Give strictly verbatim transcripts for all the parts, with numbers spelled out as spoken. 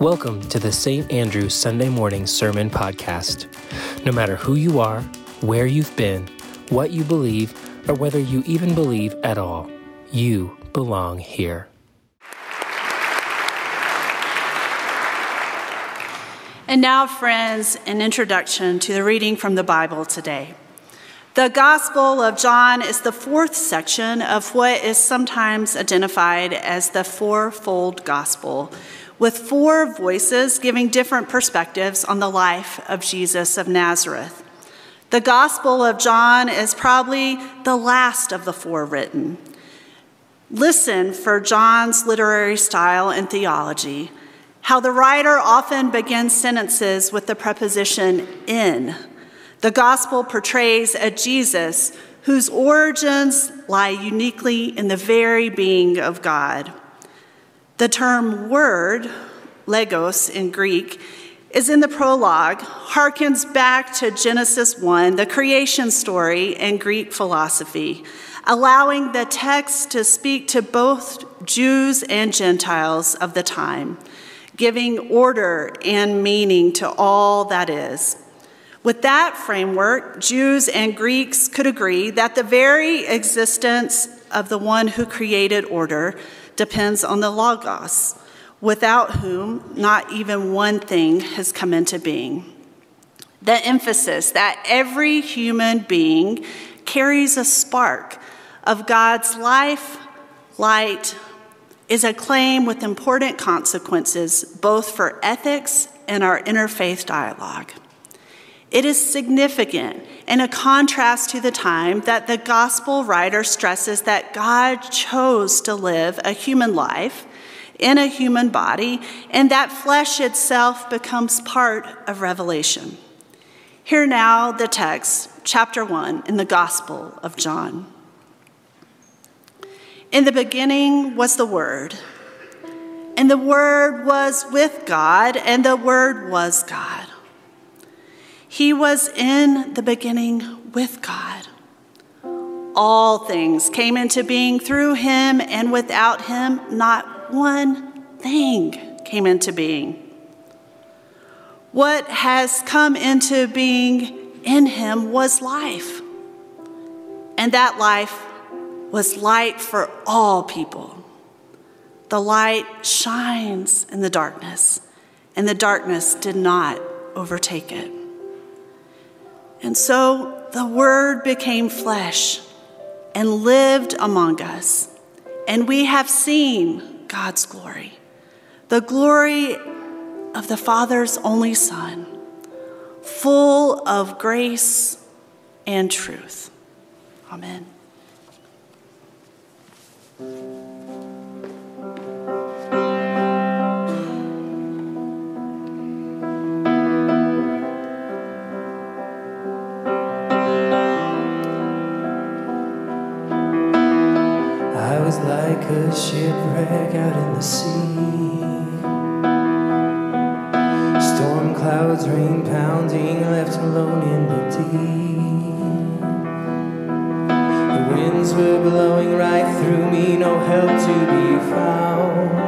Welcome to the Saint Andrew Sunday Morning Sermon Podcast. No matter who you are, where you've been, what you believe, or whether you even believe at all, you belong here. And now, friends, an introduction to the reading from the Bible today. The Gospel of John is the fourth section of what is sometimes identified as the fourfold gospel, with four voices giving different perspectives on the life of Jesus of Nazareth. The Gospel of John is probably the last of the four written. Listen for John's literary style and theology, how the writer often begins sentences with the preposition in. The gospel portrays a Jesus whose origins lie uniquely in the very being of God. The term word, logos in Greek, is in the prologue, harkens back to Genesis one, the creation story in Greek philosophy, allowing the text to speak to both Jews and Gentiles of the time, giving order and meaning to all that is. With that framework, Jews and Greeks could agree that the very existence of the one who created order depends on the logos, without whom not even one thing has come into being. The emphasis that every human being carries a spark of God's life, light, is a claim with important consequences, both for ethics and our interfaith dialogue. It is significant and a contrast to the time that the gospel writer stresses that God chose to live a human life in a human body, and that flesh itself becomes part of revelation. Hear now the text, chapter one, in the Gospel of John. In the beginning was the Word, and the Word was with God, and the Word was God. He was in the beginning with God. All things came into being through him, and without him, not one thing came into being. What has come into being in him was life, and that life was light for all people. The light shines in the darkness, and the darkness did not overtake it. And so the Word became flesh and lived among us, and we have seen God's glory, the glory of the Father's only Son, full of grace and truth. Amen. A shipwreck out in the sea, storm clouds, rain pounding, left alone in the deep. The winds were blowing right through me, no help to be found.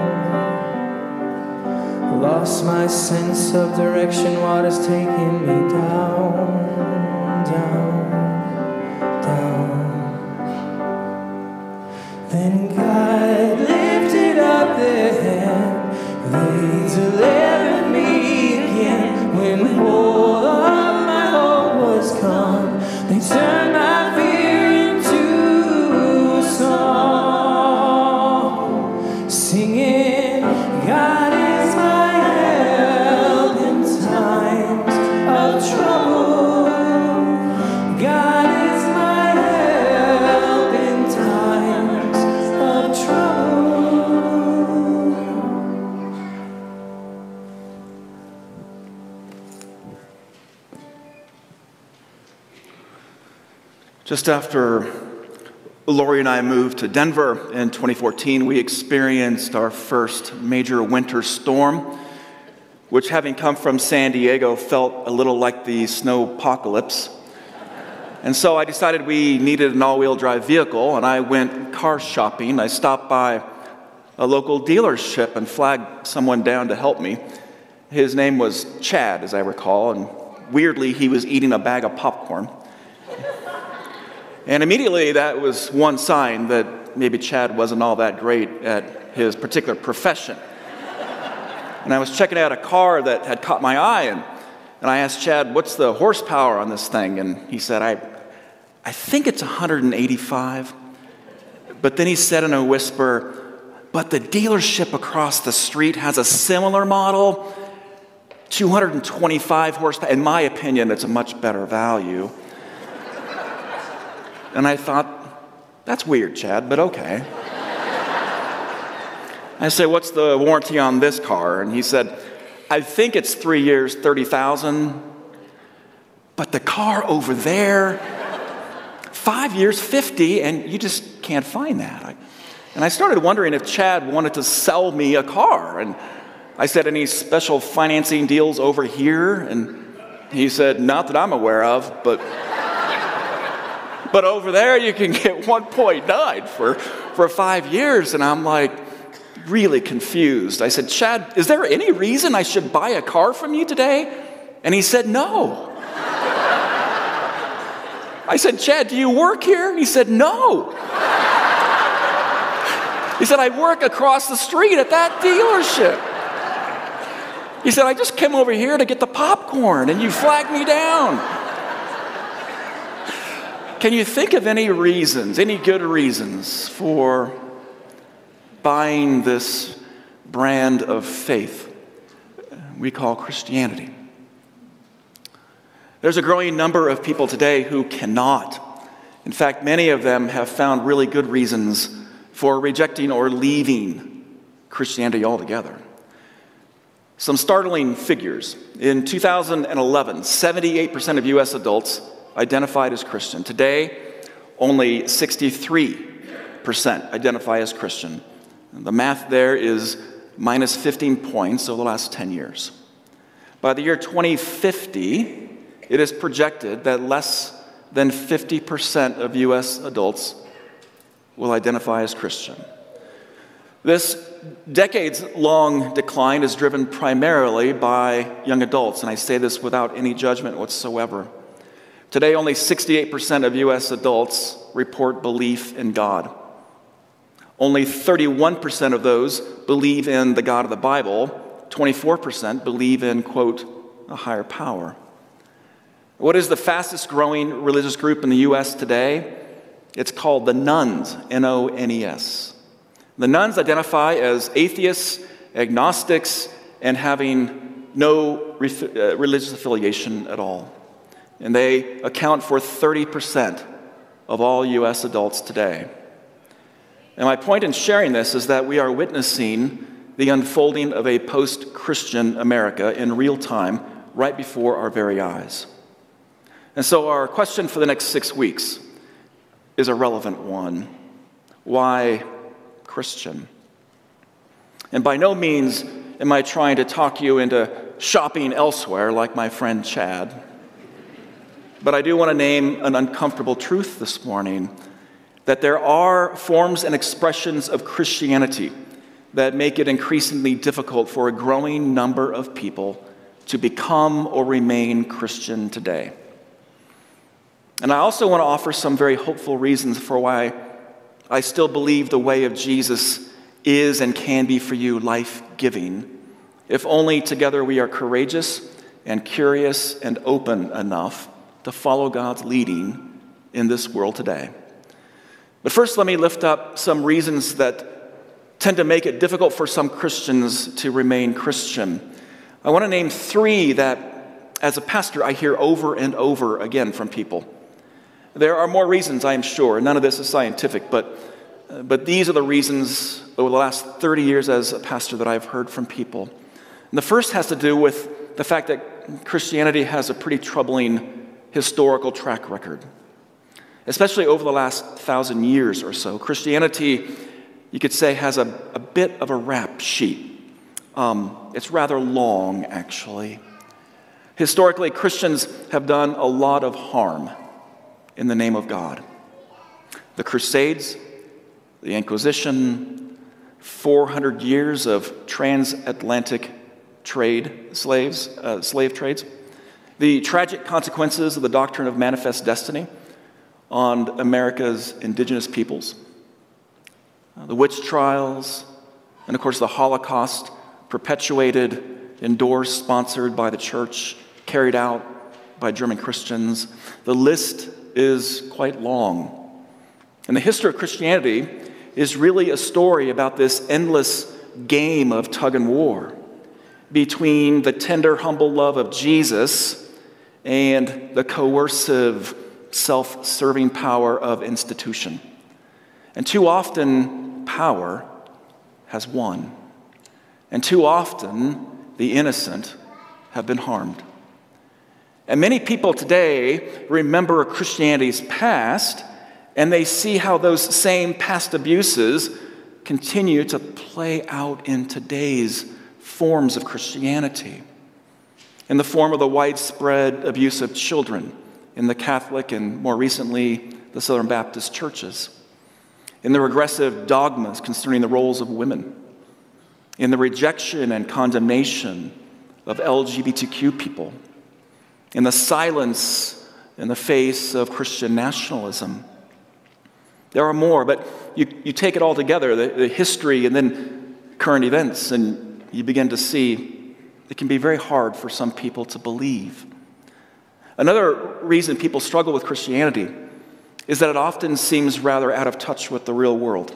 Lost my sense of direction, water's taking me down, down. Then God lifted up their hand, they delivered me again. When the whole of my hope was gone, they turned my fear into a song, singing, God is my help in times of trouble. God Just after Lori and I moved to Denver in twenty fourteen, we experienced our first major winter storm, which, having come from San Diego, felt a little like the snowpocalypse. And so I decided we needed an all-wheel drive vehicle, and I went car shopping. I stopped by a local dealership and flagged someone down to help me. His name was Chad, as I recall, and weirdly, he was eating a bag of popcorn. And immediately, that was one sign that maybe Chad wasn't all that great at his particular profession. And I was checking out a car that had caught my eye, and, and I asked Chad, what's the horsepower on this thing? And he said, I, I think it's one hundred eighty-five. But then he said in a whisper, but the dealership across the street has a similar model, two hundred twenty-five horsepower. In my opinion, it's a much better value. And I thought, that's weird, Chad, but okay. I said, what's the warranty on this car? And he said, I think it's three years, thirty thousand. But the car over there, five years, fifty, and you just can't find that. I, and I started wondering if Chad wanted to sell me a car. And I said, any special financing deals over here? And he said, not that I'm aware of, but... But over there, you can get one point nine for, for five years. And I'm like, really confused. I said, Chad, is there any reason I should buy a car from you today? And he said, no. I said, Chad, do you work here? He said, no. He said, I work across the street at that dealership. He said, I just came over here to get the popcorn, and you flagged me down. Can you think of any reasons, any good reasons for buying this brand of faith we call Christianity? There's a growing number of people today who cannot. In fact, many of them have found really good reasons for rejecting or leaving Christianity altogether. Some startling figures. In two thousand eleven, seventy-eight percent of U S adults identified as Christian. Today, only sixty-three percent identify as Christian. The math there is minus fifteen points over the last ten years. By the year twenty fifty, it is projected that less than fifty percent of U S adults will identify as Christian. This decades-long decline is driven primarily by young adults, and I say this without any judgment whatsoever. Today, only sixty-eight percent of U S adults report belief in God. Only thirty-one percent of those believe in the God of the Bible. twenty-four percent believe in, quote, a higher power. What is the fastest growing religious group in the U S today? It's called the Nones, N O N E S. The Nones identify as atheists, agnostics, and having no re- uh, religious affiliation at all. And they account for thirty percent of all U S adults today. And my point in sharing this is that we are witnessing the unfolding of a post-Christian America in real time, right before our very eyes. And so our question for the next six weeks is a relevant one. Why Christian? And by no means am I trying to talk you into shopping elsewhere like my friend Chad. But I do want to name an uncomfortable truth this morning, that there are forms and expressions of Christianity that make it increasingly difficult for a growing number of people to become or remain Christian today. And I also want to offer some very hopeful reasons for why I still believe the way of Jesus is and can be for you life-giving, if only together we are courageous and curious and open enough to follow God's leading in this world today. But first, let me lift up some reasons that tend to make it difficult for some Christians to remain Christian. I want to name three that, as a pastor, I hear over and over again from people. There are more reasons, I am sure. None of this is scientific, but, but these are the reasons over the last thirty years as a pastor that I've heard from people. And the first has to do with the fact that Christianity has a pretty troubling historical track record. Especially over the last thousand years or so, Christianity, you could say, has a, a bit of a rap sheet. Um, it's rather long, actually. Historically, Christians have done a lot of harm in the name of God. The Crusades, the Inquisition, four hundred years of transatlantic trade slaves, uh, slave trades, the tragic consequences of the doctrine of manifest destiny on America's indigenous peoples, uh, the witch trials, and of course the Holocaust, perpetuated, endorsed, sponsored by the church, carried out by German Christians. The list is quite long. And the history of Christianity is really a story about this endless game of tug and war between the tender, humble love of Jesus and the coercive, self-serving power of institution. And too often, power has won. And too often, the innocent have been harmed. And many people today remember Christianity's past, and they see how those same past abuses continue to play out in today's forms of Christianity, in the form of the widespread abuse of children in the Catholic and, more recently, the Southern Baptist churches, in the regressive dogmas concerning the roles of women, in the rejection and condemnation of L G B T Q people, in the silence in the face of Christian nationalism. There are more, but you, you take it all together, the, the history and then current events, and you begin to see it can be very hard for some people to believe. Another reason people struggle with Christianity is that it often seems rather out of touch with the real world.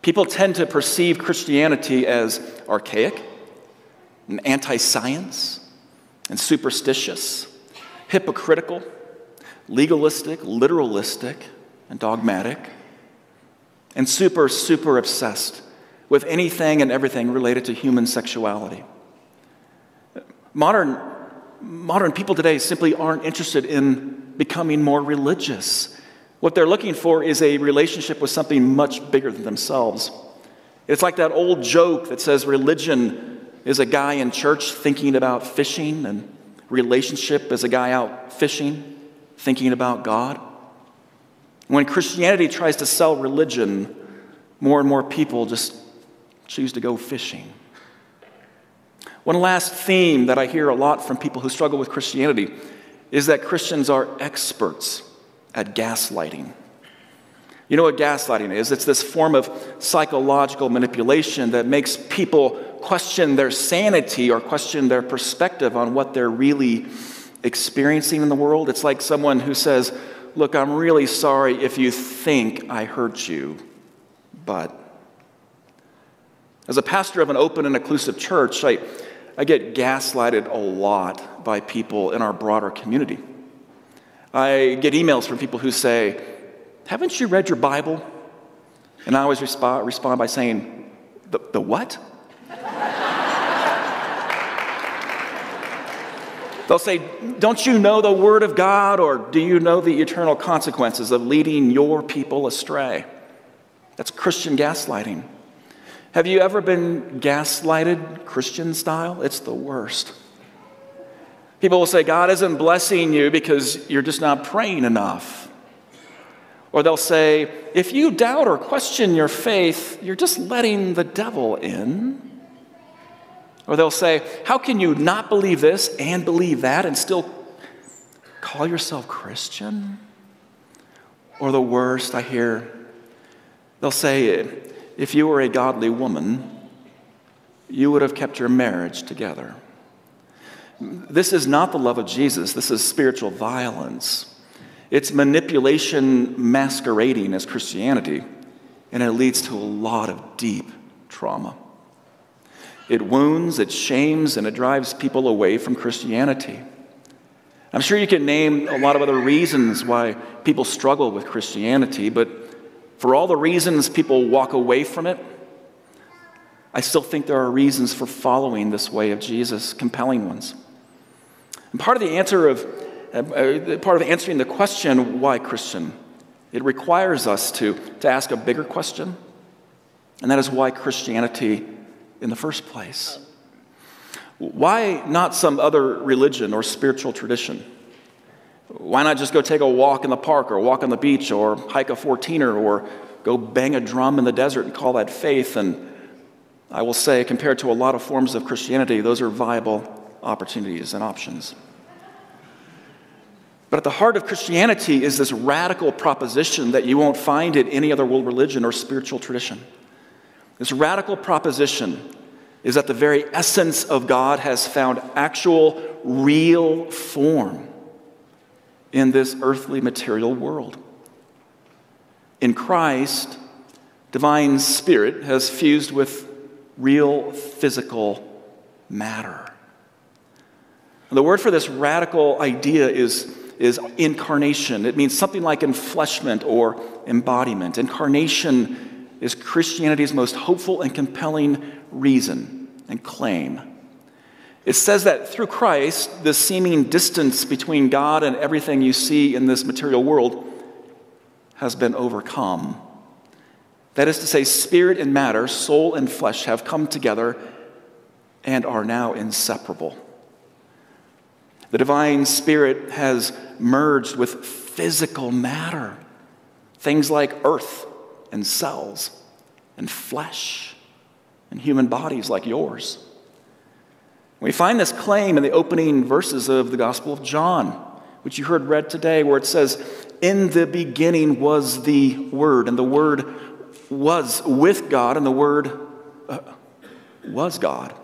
People tend to perceive Christianity as archaic and anti-science and superstitious, hypocritical, legalistic, literalistic, and dogmatic, and super, super obsessed with anything and everything related to human sexuality. Modern, modern people today simply aren't interested in becoming more religious. What they're looking for is a relationship with something much bigger than themselves. It's like that old joke that says religion is a guy in church thinking about fishing, and relationship is a guy out fishing, thinking about God. When Christianity tries to sell religion, more and more people just choose to go fishing. One last theme that I hear a lot from people who struggle with Christianity is that Christians are experts at gaslighting. You know what gaslighting is? It's this form of psychological manipulation that makes people question their sanity or question their perspective on what they're really experiencing in the world. It's like someone who says, "Look, I'm really sorry if you think I hurt you, but..." As a pastor of an open and inclusive church, I, I get gaslighted a lot by people in our broader community. I get emails from people who say, "Haven't you read your Bible?" And I always resp- respond by saying, the, the what? They'll say, "Don't you know the Word of God, or do you know the eternal consequences of leading your people astray?" That's Christian gaslighting. Have you ever been gaslighted Christian style? It's the worst. People will say, "God isn't blessing you because you're just not praying enough." Or they'll say, "If you doubt or question your faith, you're just letting the devil in." Or they'll say, "How can you not believe this and believe that and still call yourself Christian?" Or the worst I hear, they'll say, "If you were a godly woman, you would have kept your marriage together." This is not the love of Jesus. This is spiritual violence. It's manipulation masquerading as Christianity, and it leads to a lot of deep trauma. It wounds, it shames, and it drives people away from Christianity. I'm sure you can name a lot of other reasons why people struggle with Christianity, but for all the reasons people walk away from it, I still think there are reasons for following this way of Jesus, compelling ones. And part of the answer of uh, part of answering the question, why Christian, it requires us to, to ask a bigger question, and that is why Christianity in the first place. Why not some other religion or spiritual tradition? Why not just go take a walk in the park or walk on the beach or hike a fourteener or go bang a drum in the desert and call that faith. And I will say, compared to a lot of forms of Christianity, those are viable opportunities and options. But at the heart of Christianity is this radical proposition that you won't find in any other world religion or spiritual tradition. This radical proposition is that the very essence of God has found actual, real form in this earthly material world. In Christ, divine spirit has fused with real physical matter. And the word for this radical idea is, is incarnation. It means something like enfleshment or embodiment. Incarnation is Christianity's most hopeful and compelling reason and claim. It says that through Christ, the seeming distance between God and everything you see in this material world has been overcome. That is to say, spirit and matter, soul and flesh, have come together and are now inseparable. The divine spirit has merged with physical matter, things like earth and cells, and flesh, and human bodies like yours. We find this claim in the opening verses of the Gospel of John, which you heard read today, where it says, "In the beginning was the Word, and the Word was with God, and the Word uh, was God.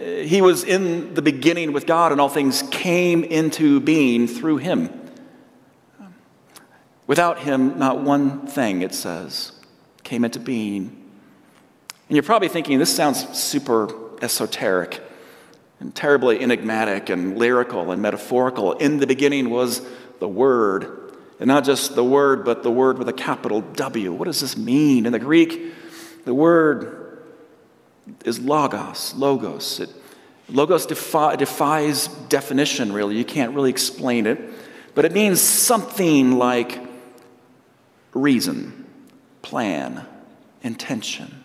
He was in the beginning with God, and all things came into being through Him. Without him, not one thing," it says, "came into being." And you're probably thinking, this sounds super esoteric and terribly enigmatic and lyrical and metaphorical. In the beginning was the Word. And not just the Word, but the Word with a capital W. What does this mean? In the Greek, the word is logos, logos. It, logos defi- defies definition, really. You can't really explain it. But it means something like reason, plan, intention,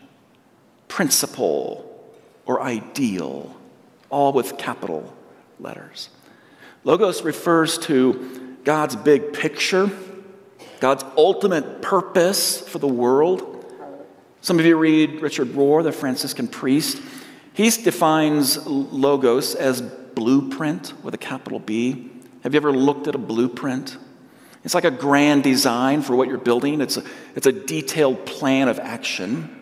principle, or ideal, all with capital letters. Logos refers to God's big picture, God's ultimate purpose for the world. Some of you read Richard Rohr, the Franciscan priest. He defines logos as blueprint with a capital B. Have you ever looked at a blueprint? It's like a grand design for what you're building. It's a, it's a detailed plan of action.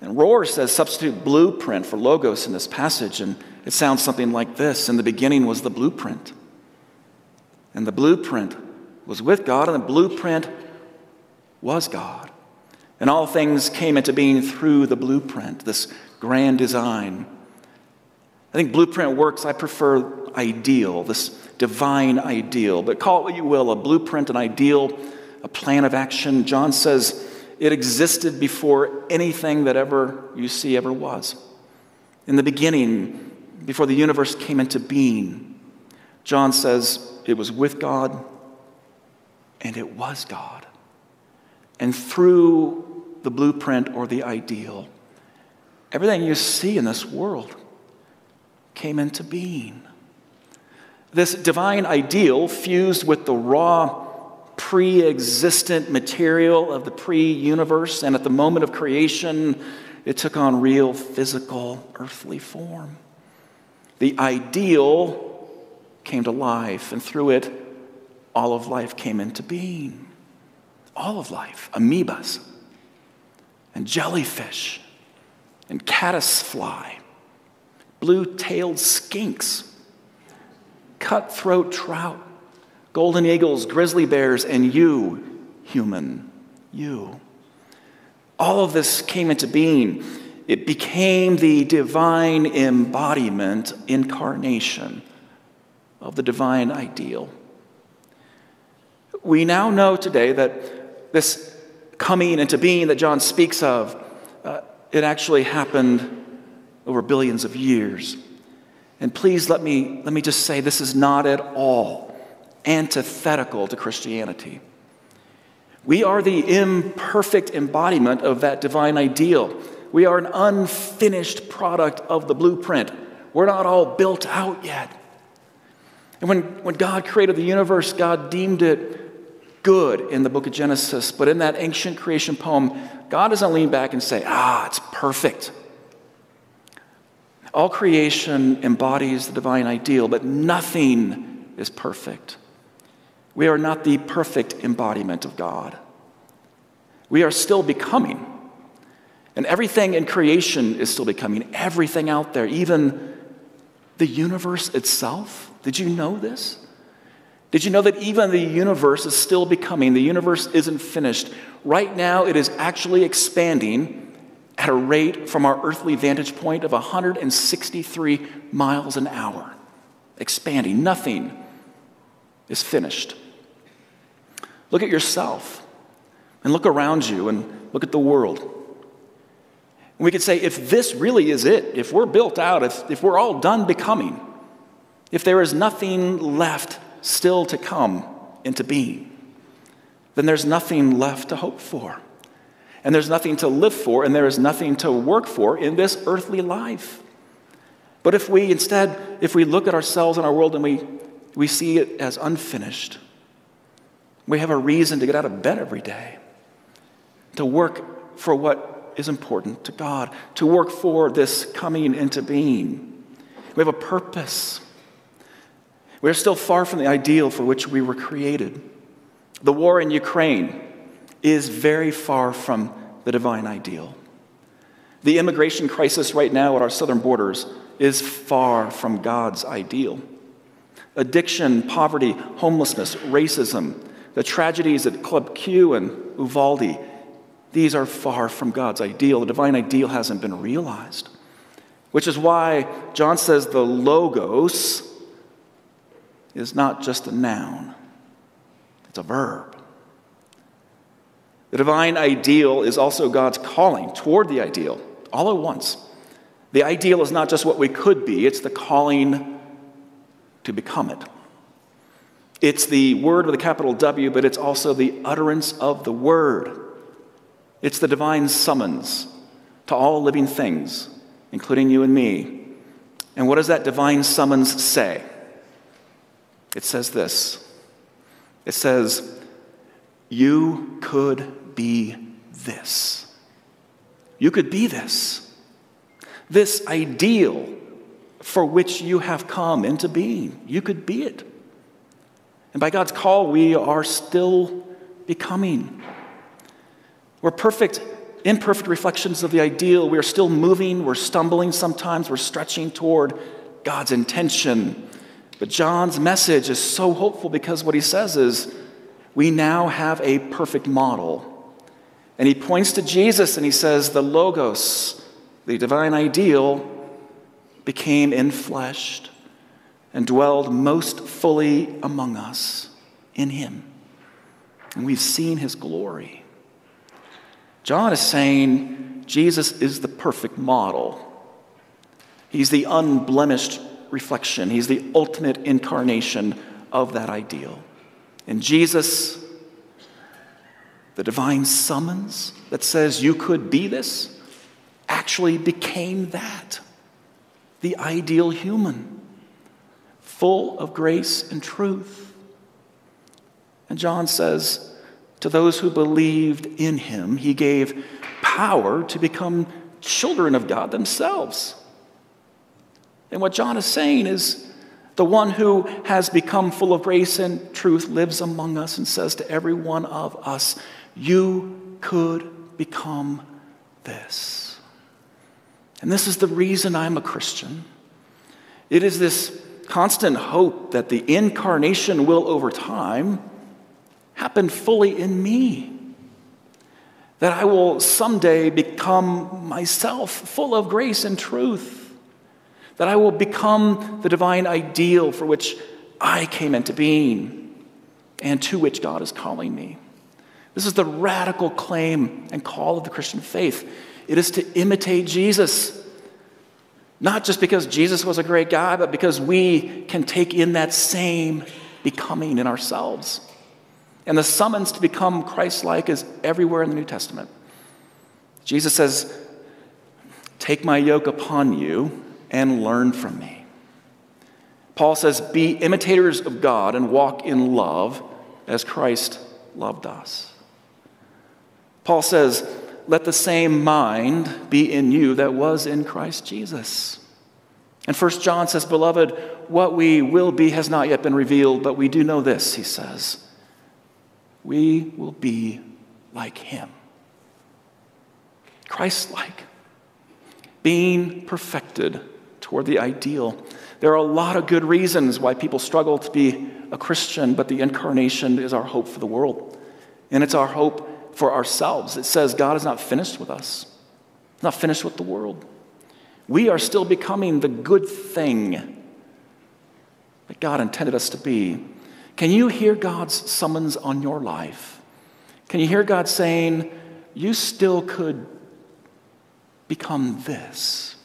And Rohr says substitute blueprint for logos in this passage, and it sounds something like this. In the beginning was the blueprint. And the blueprint was with God, and the blueprint was God. And all things came into being through the blueprint, this grand design. I think blueprint works. I prefer ideal, this divine ideal. But call it what you will, a blueprint, an ideal, a plan of action. John says it existed before anything that ever you see ever was. In the beginning, before the universe came into being, John says it was with God and it was God. And through the blueprint or the ideal, everything you see in this world came into being. This divine ideal fused with the raw, pre-existent material of the pre-universe, and at the moment of creation, it took on real physical, earthly form. The ideal came to life, and through it, all of life came into being. All of life, amoebas, and jellyfish, and caddisfly, blue-tailed skinks, cutthroat trout, golden eagles, grizzly bears, and you, human, you. All of this came into being. It became the divine embodiment, incarnation of the divine ideal. We now know today that this coming into being that John speaks of, uh, it actually happened over billions of years. And please let me, let me just say this is not at all antithetical to Christianity. We are the imperfect embodiment of that divine ideal. We are an unfinished product of the blueprint. We're not all built out yet. And when, when God created the universe, God deemed it good in the book of Genesis, but in that ancient creation poem, God doesn't lean back and say, ah, it's perfect. All creation embodies the divine ideal, but nothing is perfect. We are not the perfect embodiment of God. We are still becoming. And everything in creation is still becoming. Everything out there, even the universe itself. Did you know this? Did you know that even the universe is still becoming? The universe isn't finished. Right now, it is actually expanding at a rate from our earthly vantage point of one hundred sixty-three miles an hour. Expanding. Nothing is finished. Look at yourself and look around you and look at the world. And we could say, if this really is it, if we're built out, if, if we're all done becoming, if there is nothing left still to come into being, then there's nothing left to hope for, and there's nothing to live for, and there is nothing to work for in this earthly life. But if we instead, if we look at ourselves and our world and we We see it as unfinished. We have a reason to get out of bed every day, to work for what is important to God, to work for this coming into being. We have a purpose. We are still far from the ideal for which we were created. The war in Ukraine is very far from the divine ideal. The immigration crisis right now at our southern borders is far from God's ideal. Addiction, poverty, homelessness, racism, the tragedies at Club Q and Uvalde, these are far from God's ideal. The divine ideal hasn't been realized, which is why John says the logos is not just a noun, it's a verb. The divine ideal is also God's calling toward the ideal, all at once. The ideal is not just what we could be, it's the calling to become it. It's the word with a capital W, but it's also the utterance of the word. It's the divine summons to all living things, including you and me. And what does that divine summons say? It says this. It says, you could be this. You could be this. This ideal for which you have come into being. You could be it. And by God's call, we are still becoming. We're perfect, imperfect reflections of the ideal. We are still moving. We're stumbling sometimes. We're stretching toward God's intention. But John's message is so hopeful because what he says is, we now have a perfect model. And he points to Jesus and he says, the logos, the divine ideal, became enfleshed and dwelled most fully among us in him. And we've seen his glory. John is saying Jesus is the perfect model. He's the unblemished reflection. He's the ultimate incarnation of that ideal. And Jesus, the divine summons that says you could be this, actually became that. The ideal human, full of grace and truth. And John says, to those who believed in him, he gave power to become children of God themselves. And what John is saying is, the one who has become full of grace and truth lives among us and says to every one of us, you could become this. And this is the reason I'm a Christian. It is this constant hope that the incarnation will, over time, happen fully in me. That I will someday become myself, full of grace and truth. That I will become the divine ideal for which I came into being and to which God is calling me. This is the radical claim and call of the Christian faith. It is to imitate Jesus, not just because Jesus was a great guy, but because we can take in that same becoming in ourselves. And the summons to become Christ-like is everywhere in the New Testament. Jesus says, take my yoke upon you and learn from me. Paul says, be imitators of God and walk in love as Christ loved us. Paul says, let the same mind be in you that was in Christ Jesus. And First John says, beloved, what we will be has not yet been revealed, but we do know this, he says. We will be like him. Christ-like. Being perfected toward the ideal. There are a lot of good reasons why people struggle to be a Christian, but the incarnation is our hope for the world. And it's our hope for ourselves. It says God is not finished with us. He's not finished with the world. We are still becoming the good thing that God intended us to be. Can you hear God's summons on your life? Can you hear God saying, you still could become this?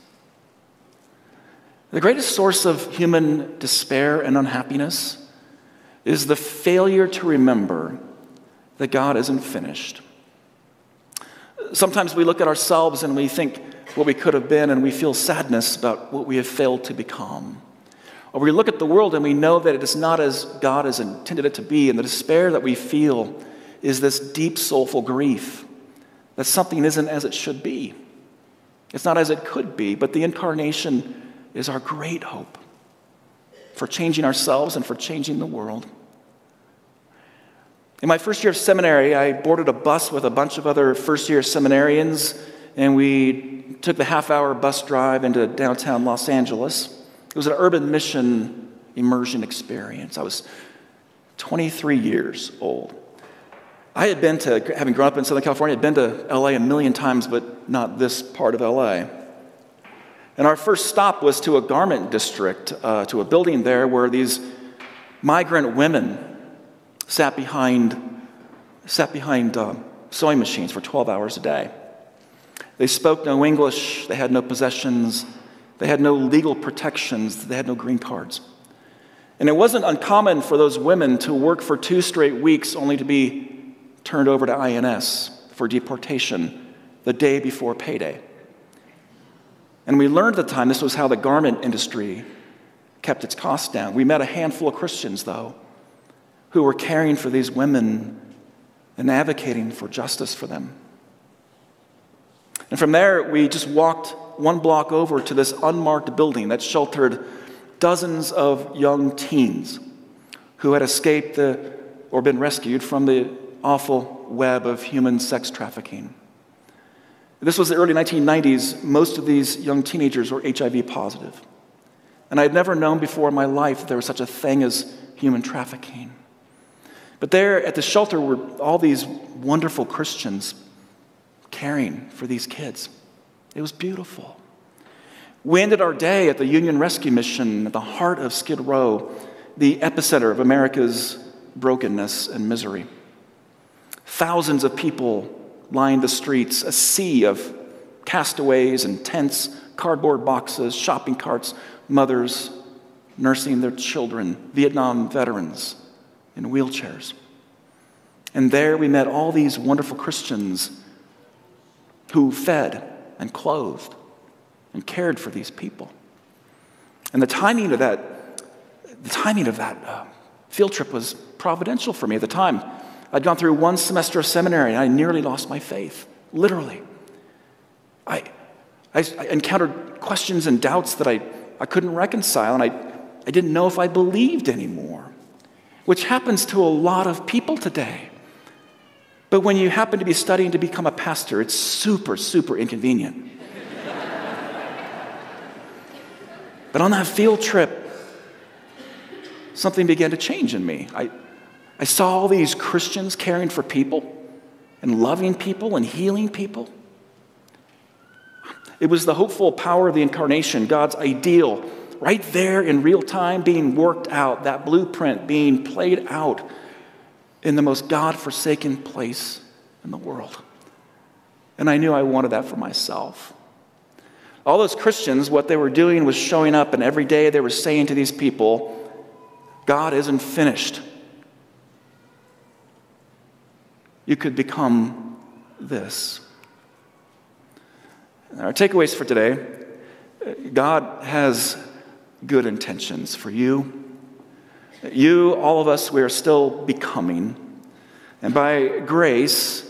The greatest source of human despair and unhappiness is the failure to remember that God isn't finished. Sometimes we look at ourselves and we think what we could have been, and we feel sadness about what we have failed to become. Or we look at the world and we know that it is not as God has intended it to be, and the despair that we feel is this deep, soulful grief that something isn't as it should be. It's not as it could be, but the incarnation is our great hope for changing ourselves and for changing the world. In my first year of seminary, I boarded a bus with a bunch of other first-year seminarians, and we took the half-hour bus drive into downtown Los Angeles. It was an urban mission immersion experience. I was twenty-three years old. I had been to, having grown up in Southern California, I'd been to L A a million times, but not this part of L A. And our first stop was to a garment district, uh, to a building there where these migrant women sat behind, sat behind uh, sewing machines for twelve hours a day. They spoke no English, they had no possessions, they had no legal protections, they had no green cards. And it wasn't uncommon for those women to work for two straight weeks only to be turned over to I N S for deportation the day before payday. And we learned at the time this was how the garment industry kept its costs down. We met a handful of Christians, though, who were caring for these women and advocating for justice for them. And from there, we just walked one block over to this unmarked building that sheltered dozens of young teens who had escaped the, or been rescued from the awful web of human sex trafficking. This was the early nineteen nineties. Most of these young teenagers were H I V positive. And I had never known before in my life that there was such a thing as human trafficking. But there at the shelter were all these wonderful Christians caring for these kids. It was beautiful. We ended our day at the Union Rescue Mission at the heart of Skid Row, the epicenter of America's brokenness and misery. Thousands of people lined the streets, a sea of castaways and tents, cardboard boxes, shopping carts, mothers nursing their children, Vietnam veterans in wheelchairs. And there we met all these wonderful Christians who fed and clothed and cared for these people. And the timing of that, the timing of that uh, field trip was providential for me at the time. I'd gone through one semester of seminary and I nearly lost my faith, literally. I, I, I encountered questions and doubts that I, I couldn't reconcile, and I, I didn't know if I believed anymore, which happens to a lot of people today. But when you happen to be studying to become a pastor, it's super, super inconvenient. But on that field trip, something began to change in me. I, I saw all these Christians caring for people and loving people and healing people. It was the hopeful power of the incarnation, God's ideal, right there in real time being worked out, that blueprint being played out in the most God-forsaken place in the world. And I knew I wanted that for myself. All those Christians, what they were doing was showing up, and every day they were saying to these people, God isn't finished. You could become this. And our takeaways for today: God has good intentions for you. You, all of us, we are still becoming. And by grace,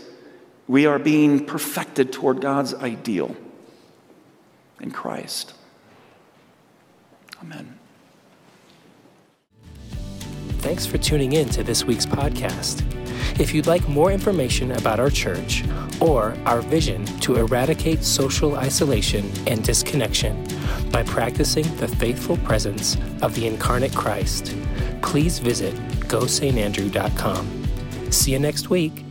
we are being perfected toward God's ideal in Christ. Amen. Thanks for tuning in to this week's podcast. If you'd like more information about our church or our vision to eradicate social isolation and disconnection by practicing the faithful presence of the incarnate Christ, please visit go saint andrew dot com. See you next week.